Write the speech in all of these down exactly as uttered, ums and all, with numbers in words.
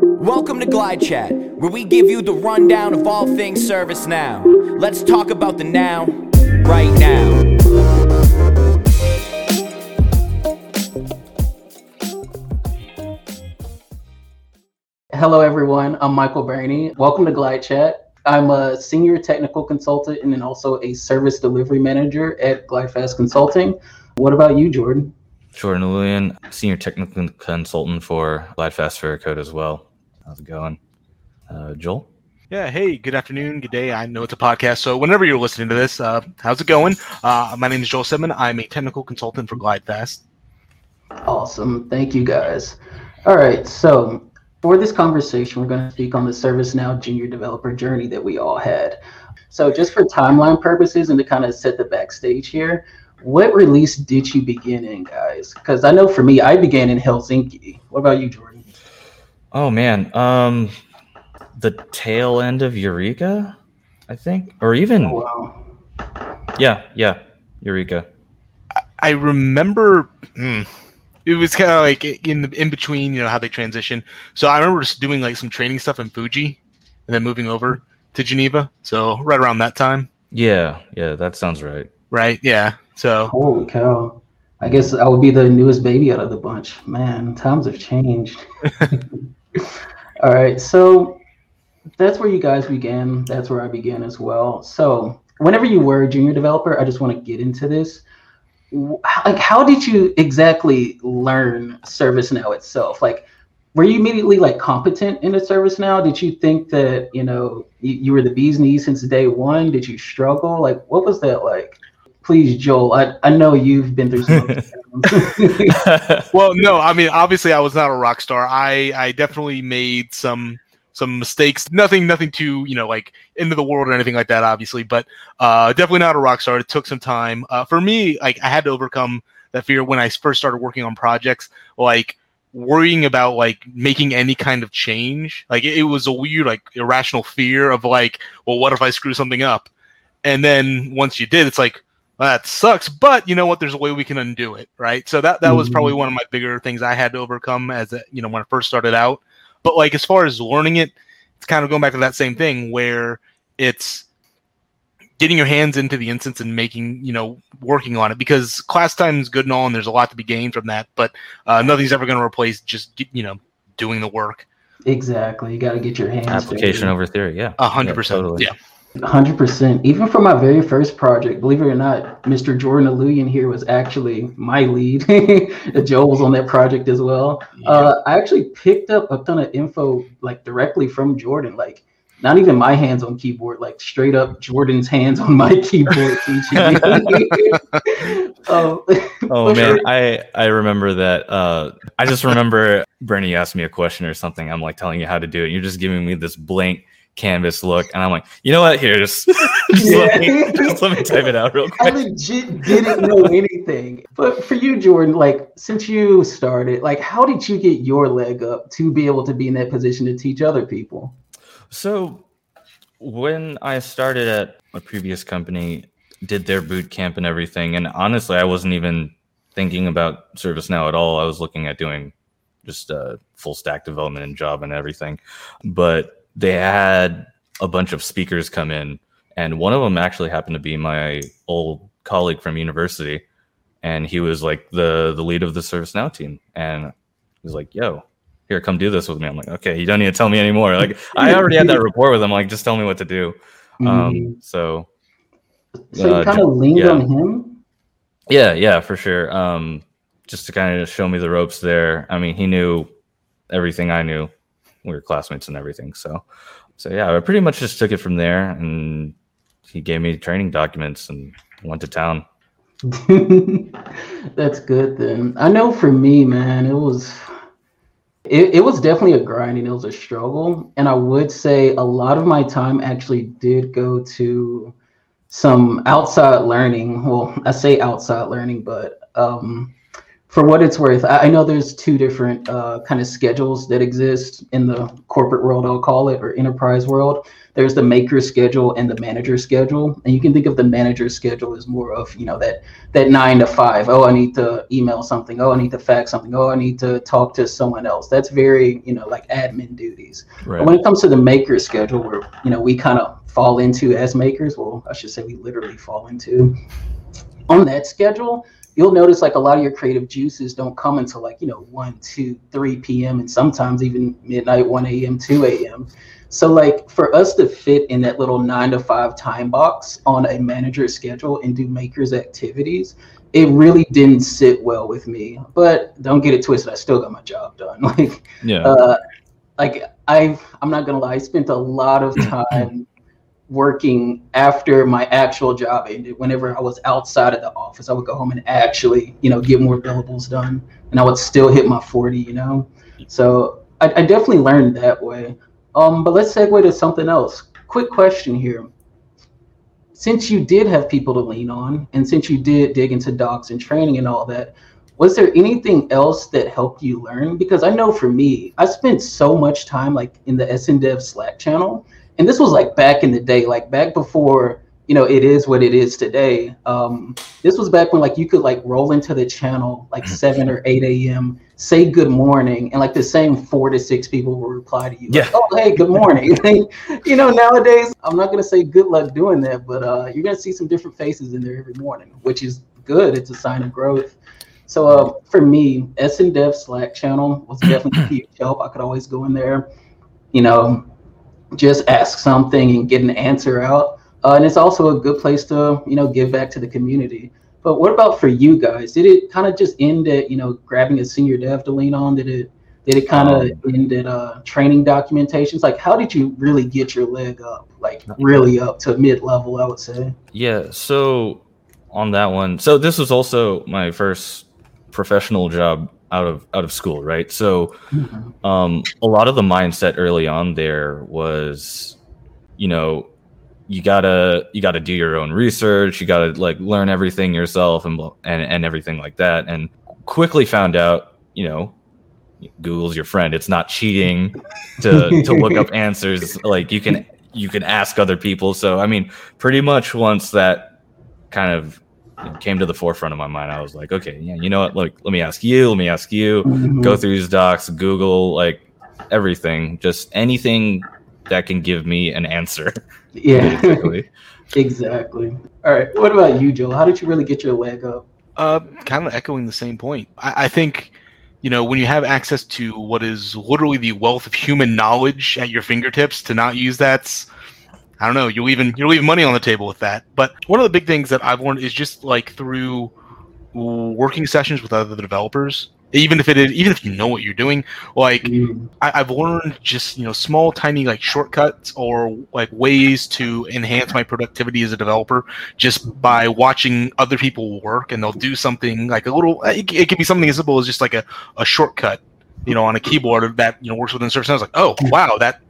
Welcome to Glide Chat, where we give you the rundown of all things ServiceNow. Let's talk about the now, right now. Hello everyone, I'm Michael Burney. Welcome to Glide Chat. I'm a senior technical consultant and then also a service delivery manager at GlideFast Consulting. What about you, Jordan? Jordan Aluyen, senior technical consultant for GlideFast Veracode as well. How's it going? Uh, Joel? Yeah, hey, good afternoon, good day. I know it's a podcast, so whenever you're listening to this, uh, how's it going? Uh, my name is Joel Steabman. I'm a technical consultant for GlideFast. Awesome. Thank you, guys. All right, so for this conversation, we're going to speak on the ServiceNow junior developer journey that we all had. So just for timeline purposes and to kind of set the backstage here, what release did you begin in, guys? Because I know for me, I began in Helsinki. What about you, Jordan? Oh, man. Um, the tail end of Eureka, I think, or even. Oh, wow. Yeah, yeah, Eureka. I, I remember mm, it was kind of like in the in between, you know, how they transition. So I remember just doing like some training stuff in Fuji and then moving over to Geneva. So right around that time. Yeah, yeah, that sounds right. Right, yeah. So. Holy cow. I guess I would be the newest baby out of the bunch. Man, times have changed. All right, so that's where you guys began. That's where I began as well. So whenever you were a junior developer, I just want to get into this. Like, how did you exactly learn ServiceNow itself? Like, were you immediately like competent in the ServiceNow? Did you think that, you know, you, you were the bee's knees since day one? Did you struggle? Like, what was that like? Please, Joel, I, I know you've been through some Well, no, I mean, obviously I was not a rock star. I, I definitely made some some mistakes. Nothing nothing too, you know, like into the world or anything like that, obviously. But uh, definitely not a rock star. It took some time. Uh, for me, like I had to overcome that fear when I first started working on projects, like worrying about like making any kind of change. Like it, it was a weird, like irrational fear of like, well, what if I screw something up? And then once you did, it's like, that sucks, but you know what? There's a way we can undo it, right? So that, that was probably one of my bigger things I had to overcome as a, you know, when I first started out. But like as far as learning it, it's kind of going back to that same thing where it's getting your hands into the instance and making, you know, working on it, because class time is good and all, and there's a lot to be gained from that. But uh, nothing's ever going to replace just, you know, doing the work. Exactly. You got to get your hands. Application dirty. Over theory. Yeah. A hundred percent. Yeah. one hundred percent. Even for my very first project, believe it or not, Mister Jordan Aluyen here was actually my lead. Joel was on that project as well. Yeah. Uh, I actually picked up a ton of info like directly from Jordan, like not even my hands on keyboard, like straight up Jordan's hands on my keyboard teaching me. um, oh, man, I, I remember that. Uh, I just remember Bernie asked me a question or something. I'm like telling you how to do it. You're just giving me this blank canvas look, and I'm like, you know what, here, just, just, yeah. let me, just let me type it out real quick. I legit didn't know anything. But for you, Jordan, like, since you started, like, how did you get your leg up to be able to be in that position to teach other people? So when I started at my previous company, did their boot camp and everything, and honestly, I wasn't even thinking about ServiceNow at all. I was looking at doing just uh, full stack development and Java and everything, but they had a bunch of speakers come in, and one of them actually happened to be my old colleague from university, and he was like the the lead of the ServiceNow team, and he was like, yo, here, come do this with me. I'm like, okay, you don't need to tell me anymore. Like, I already had that rapport with him. Like, just tell me what to do. Mm-hmm. Um, so, so uh, you kind of leaned yeah. on him? Yeah, yeah, for sure. Um, just to kind of show me the ropes there. I mean, he knew everything I knew. We were classmates and everything. So, so yeah, I pretty much just took it from there, and he gave me training documents and went to town. That's good then. I know for me, man, it was, it, it was definitely a grind and it was a struggle. And I would say a lot of my time actually did go to some outside learning. Well, I say outside learning, but um, for what it's worth, I, I know there's two different uh, kind of schedules that exist in the corporate world, I'll call it, or enterprise world. There's the maker schedule and the manager schedule. And you can think of the manager schedule as more of, you know, that that nine to five. Oh, I need to email something. Oh, I need to fax something. Oh, I need to talk to someone else. That's very, you know, like admin duties. Right. But when it comes to the maker schedule, where, you know, we kind of fall into as makers, well, I should say we literally fall into on that schedule, you'll notice like a lot of your creative juices don't come until like, you know, one, two, three p.m. and sometimes even midnight, one a.m., two a.m. So like for us to fit in that little nine to five time box on a manager schedule and do makers activities, it really didn't sit well with me. But don't get it twisted, I still got my job done. Like, yeah. uh, like I've, I'm not gonna lie, I spent a lot of time working after my actual job ended. Whenever I was outside of the office, I would go home and actually, you know, get more billables done, and I would still hit my forty, you know? So I, I definitely learned that way. Um, but let's segue to something else. Quick question here. Since you did have people to lean on, and since you did dig into docs and training and all that, was there anything else that helped you learn? Because I know for me, I spent so much time like in the S N Dev Slack channel. And this was like back in the day, like back before, you know, it is what it is today. Um, this was back when like you could like roll into the channel like seven or eight a.m., say good morning, and like the same four to six people will reply to you. Yeah. Like, oh, hey, good morning. You know, nowadays, I'm not going to say good luck doing that, but uh, you're going to see some different faces in there every morning, which is good. It's a sign of growth. So uh, for me, S N Dev Slack channel was definitely a huge help. I could always go in there, you know, just ask something and get an answer out. Uh, and it's also a good place to, you know, give back to the community. But what about for you guys? Did it kind of just end at, you know, grabbing a senior dev to lean on? Did it did it kind of um, end at uh, training documentations? Like, how did you really get your leg up, like really up to mid-level, I would say? Yeah, so on that one. So this was also my first professional job out of out of school, right? So um, a lot of the mindset early on there was, you know, you gotta you gotta do your own research, you gotta like learn everything yourself and and and everything like that. And quickly found out, you know, Google's your friend. It's not cheating to to look up answers. Like you can you can ask other people. So I mean, pretty much once that kind of came to the forefront of my mind, I was like, okay, yeah, you know what? Like, let me ask you, let me ask you, mm-hmm. go through these docs, Google, like everything, just anything that can give me an answer. Yeah, basically. Exactly. All right. What about you, Joel? How did you really get your leg up? Uh, kind of echoing the same point. I-, I think, you know, when you have access to what is literally the wealth of human knowledge at your fingertips, to not use that's, I don't know, you'll even you'll leave money on the table with that. But one of the big things that I've learned is just like through working sessions with other developers, even if it is, even if you know what you're doing, like mm. I, I've learned just, you know, small, tiny like shortcuts or like ways to enhance my productivity as a developer just by watching other people work, and they'll do something like a little, it, it can be something as simple as just like a, a shortcut, you know, on a keyboard that, you know, works within ServiceNow. I was like, oh, wow, that,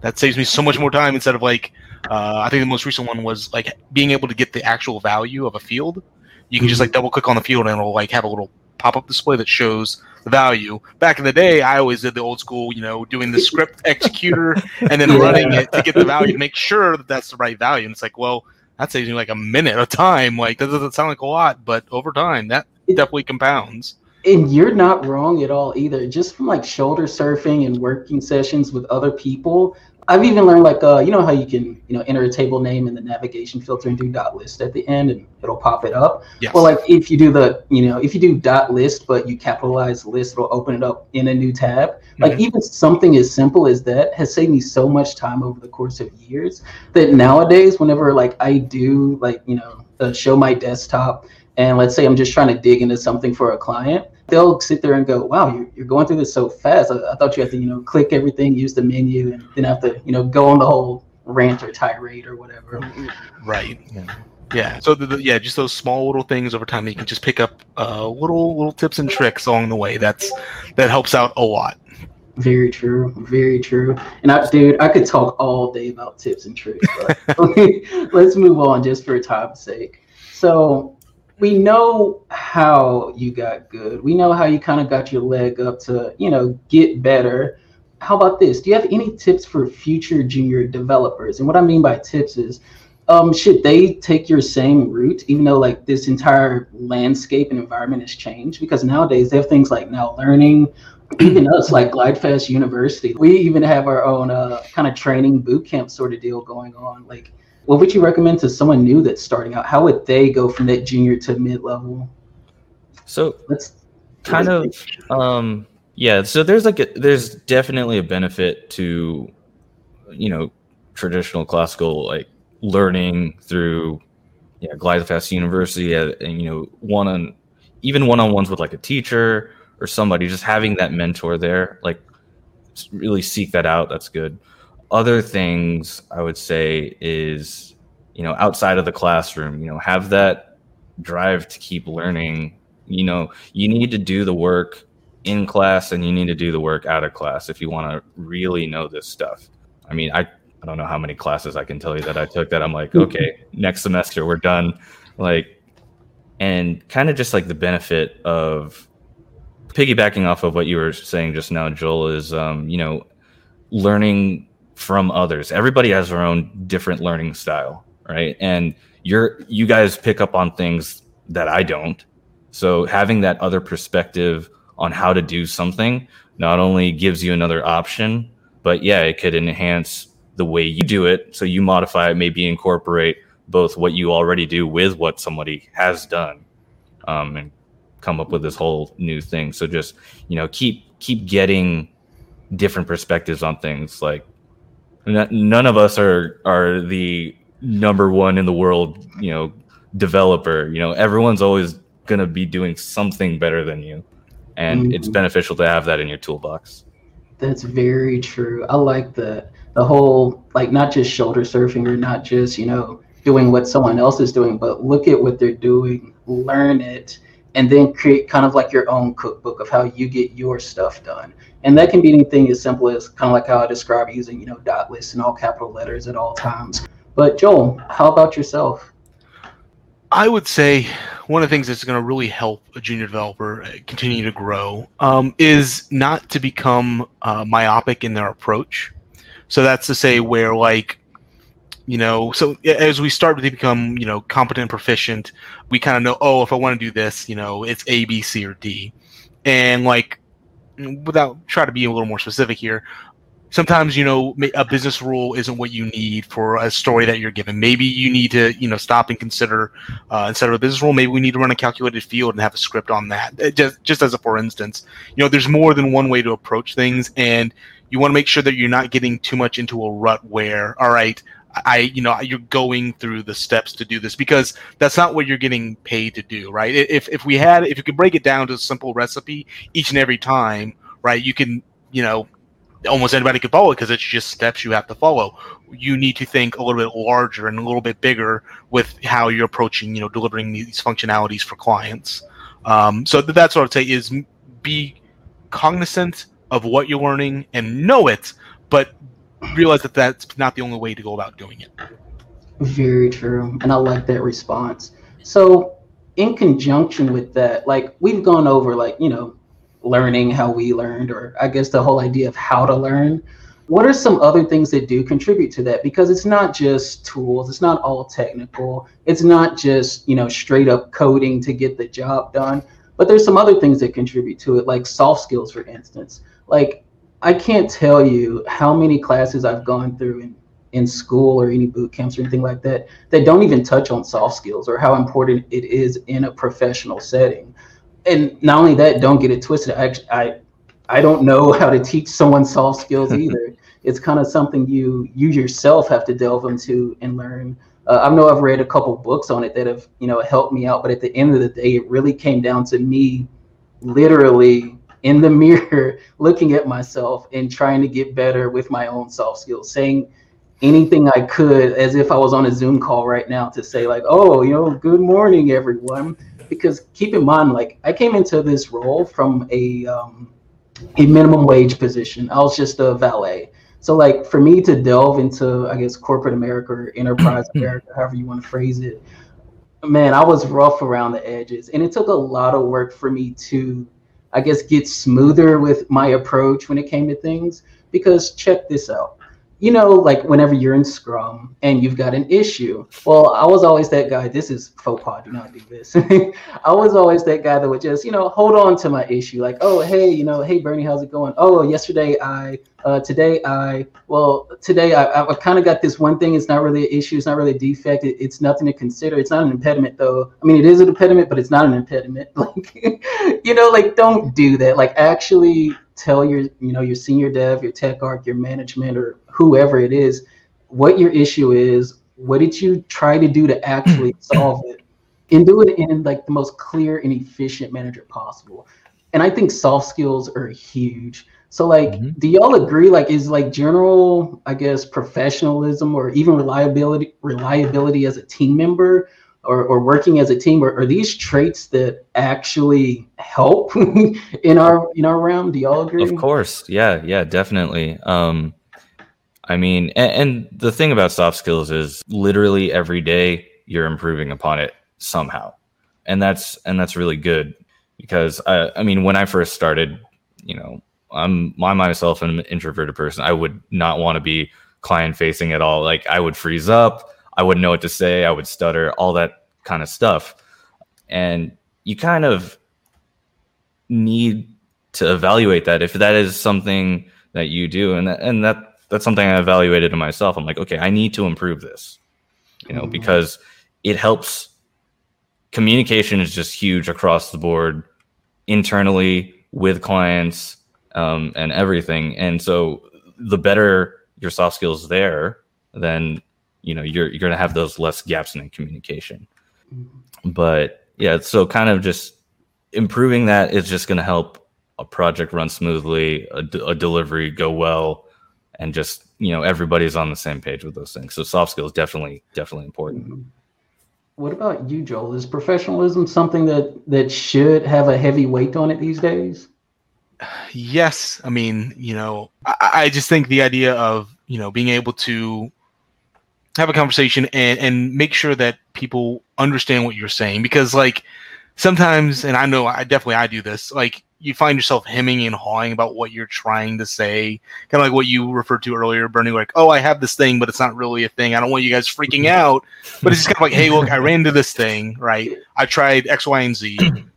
that saves me so much more time instead of like, Uh, I think the most recent one was like being able to get the actual value of a field. You can just like double click on the field and it'll like have a little pop-up display that shows the value. Back in the day, I always did the old school, you know, doing the script executor and then yeah. running it to get the value to make sure that that's the right value. And it's like, well, that saves me like a minute of time. Like that doesn't sound like a lot, but over time, that definitely compounds. And you're not wrong at all either. Just from like shoulder surfing and working sessions with other people, I've even learned like, uh, you know how you can, you know, enter a table name in the navigation filter and do dot list at the end and it'll pop it up. Yes. Well, like if you do the, you know, if you do dot list, but you capitalize list, it'll open it up in a new tab. Mm-hmm. Like even something as simple as that has saved me so much time over the course of years that nowadays, whenever like I do like, you know, uh, show my desktop and let's say I'm just trying to dig into something for a client, they'll sit there and go, wow, you're, you're going through this so fast. I, I thought you had to, you know, click everything, use the menu, and then have to, you know, go on the whole rant or tirade or whatever. Right. Yeah. Yeah. So, the, the, yeah, just those small little things over time. You can just pick up uh, little little tips and tricks along the way. That's that helps out a lot. Very true. Very true. And, I, dude, I could talk all day about tips and tricks. But let's move on just for time's sake. So we know how you got good. We know how you kind of got your leg up to, you know, get better. How about this? Do you have any tips for future junior developers? And what I mean by tips is, um, should they take your same route, even though like this entire landscape and environment has changed? Because nowadays they have things like Now Learning, even us like GlideFast University. We even have our own uh, kind of training boot camp sort of deal going on. Like, what would you recommend to someone new that's starting out? How would they go from that junior to mid-level? So that's kind of, um, yeah. So there's like, a, there's definitely a benefit to, you know, traditional classical, like learning through, yeah, GlideFast University and, and, you know, one on, even one-on-ones with like a teacher or somebody, just having that mentor there, like really seek that out. That's good. Other things I would say is, you know, outside of the classroom, you know, have that drive to keep learning. You know, you need to do the work in class and you need to do the work out of class if you want to really know this stuff. I mean, I, I don't know how many classes I can tell you that I took that I'm like, okay, next semester we're done. Like, and kind of just like the benefit of piggybacking off of what you were saying just now, Joel, is, um, you know, learning from others. Everybody has their own different learning style, right? And you're you guys pick up on things that I don't. So having that other perspective on how to do something not only gives you another option, but yeah, it could enhance the way you do it. So you modify it, maybe incorporate both what you already do with what somebody has done, um, and come up with this whole new thing. So just, you know, keep keep getting different perspectives on things. Like, none of us are are the number one in the world, you know, developer. You know, everyone's always going to be doing something better than you. And mm-hmm. It's beneficial to have that in your toolbox. That's very true. I like the, the whole, like, not just shoulder surfing or not just, you know, doing what someone else is doing, but look at what they're doing, learn it, and then create kind of like your own cookbook of how you get your stuff done. And that can be anything as simple as kind of like how I describe using, you know, dot lists and all capital letters at all times. But Joel, how about yourself? I would say one of the things that's going to really help a junior developer continue to grow um, is not to become uh, myopic in their approach. So that's to say where, like, you know, so as we start to become, you know, competent and proficient, we kind of know, oh, if I want to do this, you know, it's A, B, C, or D. And like, without trying to be a little more specific here, sometimes, you know, a business rule isn't what you need for a story that you're given. Maybe you need to, you know, stop and consider, uh, instead of a business rule, maybe we need to run a calculated field and have a script on that. It just, just as a for instance, you know, there's more than one way to approach things, and you want to make sure that you're not getting too much into a rut where, all right, I, you know, you're going through the steps to do this, because that's not what you're getting paid to do, right? If if we had, if you could break it down to a simple recipe each and every time, right? You can, you know, almost anybody could follow it because it's just steps you have to follow. You need to think a little bit larger and a little bit bigger with how you're approaching, you know, delivering these functionalities for clients. Um, so that's what I would say is be cognizant of what you're learning and know it, but realize that that's not the only way to go about doing it. Very true. And I like that response. So in conjunction with that, like, we've gone over, like, you know, learning how we learned, or I guess the whole idea of how to learn. What are some other things that do contribute to that? Because it's not just tools. It's not all technical. It's not just, you know, straight up coding to get the job done, but there's some other things that contribute to it, like soft skills, for instance. Like, I can't tell you how many classes I've gone through in, in school or any boot camps or anything like that that don't even touch on soft skills or how important it is in a professional setting. And not only that, don't get it twisted. I I, I don't know how to teach someone soft skills either. It's kind of something you you yourself have to delve into and learn. Uh, I know I've read a couple books on it that have, you know, helped me out, but at the end of the day, it really came down to me literally in the mirror, looking at myself and trying to get better with my own soft skills, saying anything I could as if I was on a Zoom call right now to say, like, oh, you know, good morning, everyone. Because keep in mind, like, I came into this role from a um, a minimum wage position. I was just a valet. So, like, for me to delve into, I guess, corporate America or enterprise America, however you want to phrase it, man, I was rough around the edges, and it took a lot of work for me to, I guess, get smoother with my approach when it came to things. Because check this out, you know, like whenever you're in Scrum and you've got an issue, well, I was always that guy. This is faux pas. Do not do this. I was always that guy that would just, you know, hold on to my issue. Like, oh, hey, you know, hey, Bernie, how's it going? Oh, yesterday I, uh, today I, well, today I, I've kind of got this one thing. It's not really an issue. It's not really a defect. It, it's nothing to consider. It's not an impediment, though. I mean, it is an impediment, but it's not an impediment. Like, you know, like, don't do that. Like, actually tell your, you know, your senior dev, your tech arc, your management, or whoever it is, what your issue is, what did you try to do to actually solve it, and do it in like the most clear and efficient manner possible. And I think soft skills are huge. So like, mm-hmm. do y'all agree? Like, is like general, I guess, professionalism or even reliability, reliability as a team member or, or working as a team, or are these traits that actually help in our, in our realm? Do y'all agree? Of course. Yeah. Yeah, definitely. Um, I mean, and, and the thing about soft skills is literally every day you're improving upon it somehow. And that's, and that's really good because I, I mean, when I first started, you know, I'm I myself am an introverted person. I would not want to be client facing at all. Like I would freeze up. I wouldn't know what to say. I would stutter, all that kind of stuff. And you kind of need to evaluate that if that is something that you do. And that, and that, that's something I evaluated in myself. I'm like, okay, I need to improve this, you know, mm-hmm. because it helps. Communication is just huge across the board, internally with clients um, and everything. And so the better your soft skills there, then, you know, you're, you're going to have those less gaps in communication. Mm-hmm. But yeah, so kind of just improving that is just going to help a project run smoothly, a, d- a delivery go well. And just, you know, everybody's on the same page with those things. So soft skills definitely, definitely important. What about you, Joel? Is professionalism something that that should have a heavy weight on it these days? Yes. I mean, you know, I, I just think the idea of, you know, being able to have a conversation and, and make sure that people understand what you're saying. Because, like, sometimes, and I know I definitely I do this, like, you find yourself hemming and hawing about what you're trying to say. Kind of like what you referred to earlier, Bernie, like, oh, I have this thing, but it's not really a thing. I don't want you guys freaking out. But it's just kind of like, hey, look, I ran into this thing, right? I tried X, Y, and Z.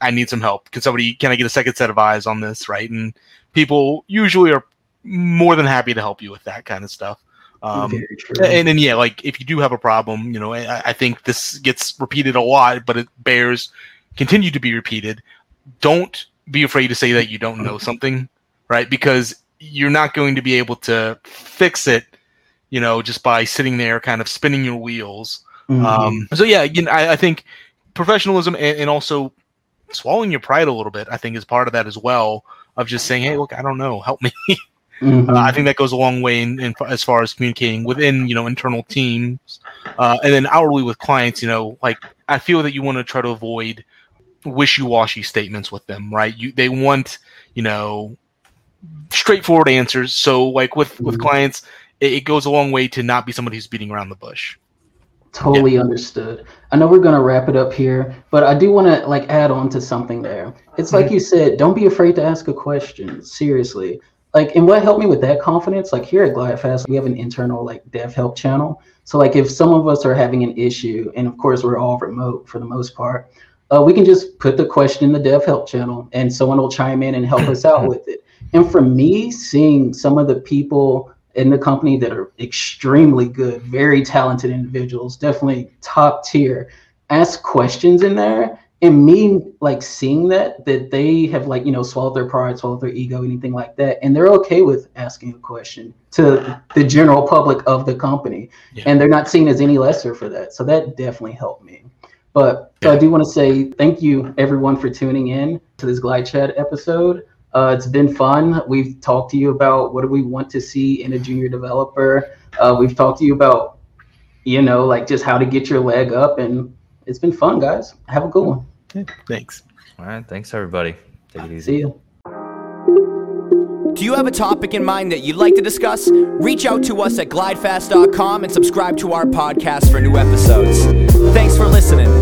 I need some help. Can somebody, can I get a second set of eyes on this, right? And people usually are more than happy to help you with that kind of stuff. Um, Very true. And then, yeah, like if you do have a problem, you know, I, I think this gets repeated a lot, but it bears continue to be repeated. Don't be afraid to say that you don't know something, right? Because you're not going to be able to fix it, you know, just by sitting there kind of spinning your wheels. Mm-hmm. Um, so yeah, you know, I, I think professionalism and, and also swallowing your pride a little bit, I think is part of that as well, of just saying, hey, look, I don't know, help me. Mm-hmm. Uh, I think that goes a long way in, in as far as communicating within, you know, internal teams uh, and then outwardly with clients, you know, like I feel that you want to try to avoid wishy-washy statements with them, right? You they want, you know, straightforward answers. So like with with clients, it, it goes a long way to not be somebody who's beating around the bush. Totally. Yeah. Understood. I know we're going to wrap it up here, but I do want to like add on to something there. It's like mm-hmm. you said, don't be afraid to ask a question. Seriously. Like, and what helped me with that confidence, like here at GlideFast, we have an internal like dev help channel. So like if some of us are having an issue, and of course we're all remote for the most part, Uh, we can just put the question in the dev help channel and someone will chime in and help us out with it. And for me, seeing some of the people in the company that are extremely good, very talented individuals, definitely top tier, ask questions in there, and me like seeing that, that they have like, you know, swallowed their pride, swallowed their ego, anything like that. And they're okay with asking a question to the general public of the company. Yeah. And they're not seen as any lesser for that. So that definitely helped me. But so I do want to say thank you, everyone, for tuning in to this Glide Chat episode. Uh, it's been fun. We've talked to you about what do we want to see in a junior developer. Uh, we've talked to you about, you know, like just how to get your leg up. And it's been fun, guys. Have a good one. Okay. Thanks. All right. Thanks, everybody. Take it easy. See you. Do you have a topic in mind that you'd like to discuss? Reach out to us at glide fast dot com and subscribe to our podcast for new episodes. Thanks for listening.